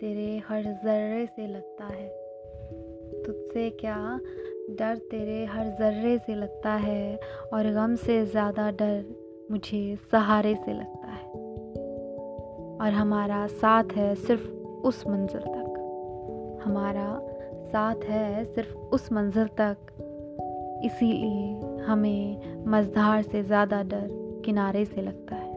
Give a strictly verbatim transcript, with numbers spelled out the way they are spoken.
तेरे हर ज़र्रे से लगता है। तुझसे क्या डर तेरे हर ज़र्रे से लगता है, और गम से ज़्यादा डर मुझे सहारे से लगता है। और हमारा साथ है सिर्फ उस मंज़िल तक, हमारा साथ है सिर्फ उस मंज़िल तक, इसीलिए हमें मझधार से ज़्यादा डर किनारे से लगता है।